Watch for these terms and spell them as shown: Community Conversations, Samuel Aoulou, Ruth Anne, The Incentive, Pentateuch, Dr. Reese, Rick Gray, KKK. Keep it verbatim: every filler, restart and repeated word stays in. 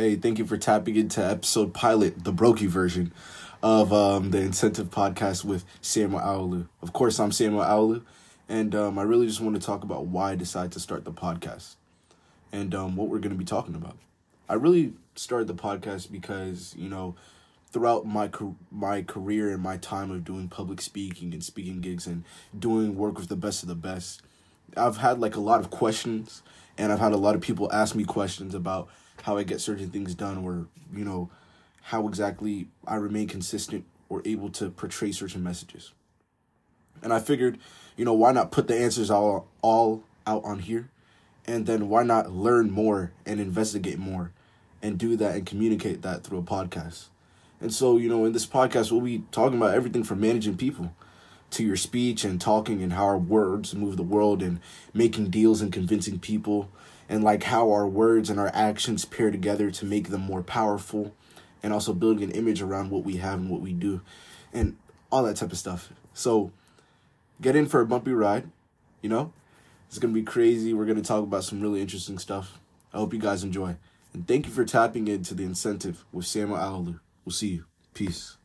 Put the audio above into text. Hey, thank you for tapping into episode pilot, The Brokie Version, of um, the Incentive podcast with Samuel Aoulou. Of course, I'm Samuel Aoulou, and um, I really just want to talk about why I decided to start the podcast and um, what we're going to be talking about. I really started the podcast because, you know, throughout my my career and my time of doing public speaking and speaking gigs and doing work with the best of the best, I've had like a lot of questions, and I've had a lot of people ask me questions about how I get certain things done, or, you know, how exactly I remain consistent or able to portray certain messages. And I figured, you know, why not put the answers all, all out on here? And then why not learn more and investigate more and do that and communicate that through a podcast? And so, you know, in this podcast, we'll be talking about everything from managing people to your speech and talking and how our words move the world and making deals and convincing people, and like how our words and our actions pair together to make them more powerful, and also building an image around what we have and what we do and all that type of stuff. So get in for a bumpy ride, you know? It's going to be crazy. We're going to talk about some really interesting stuff. I hope you guys enjoy. And thank you for tapping into The Incentive with Samuel Aoulou. We'll see you. Peace.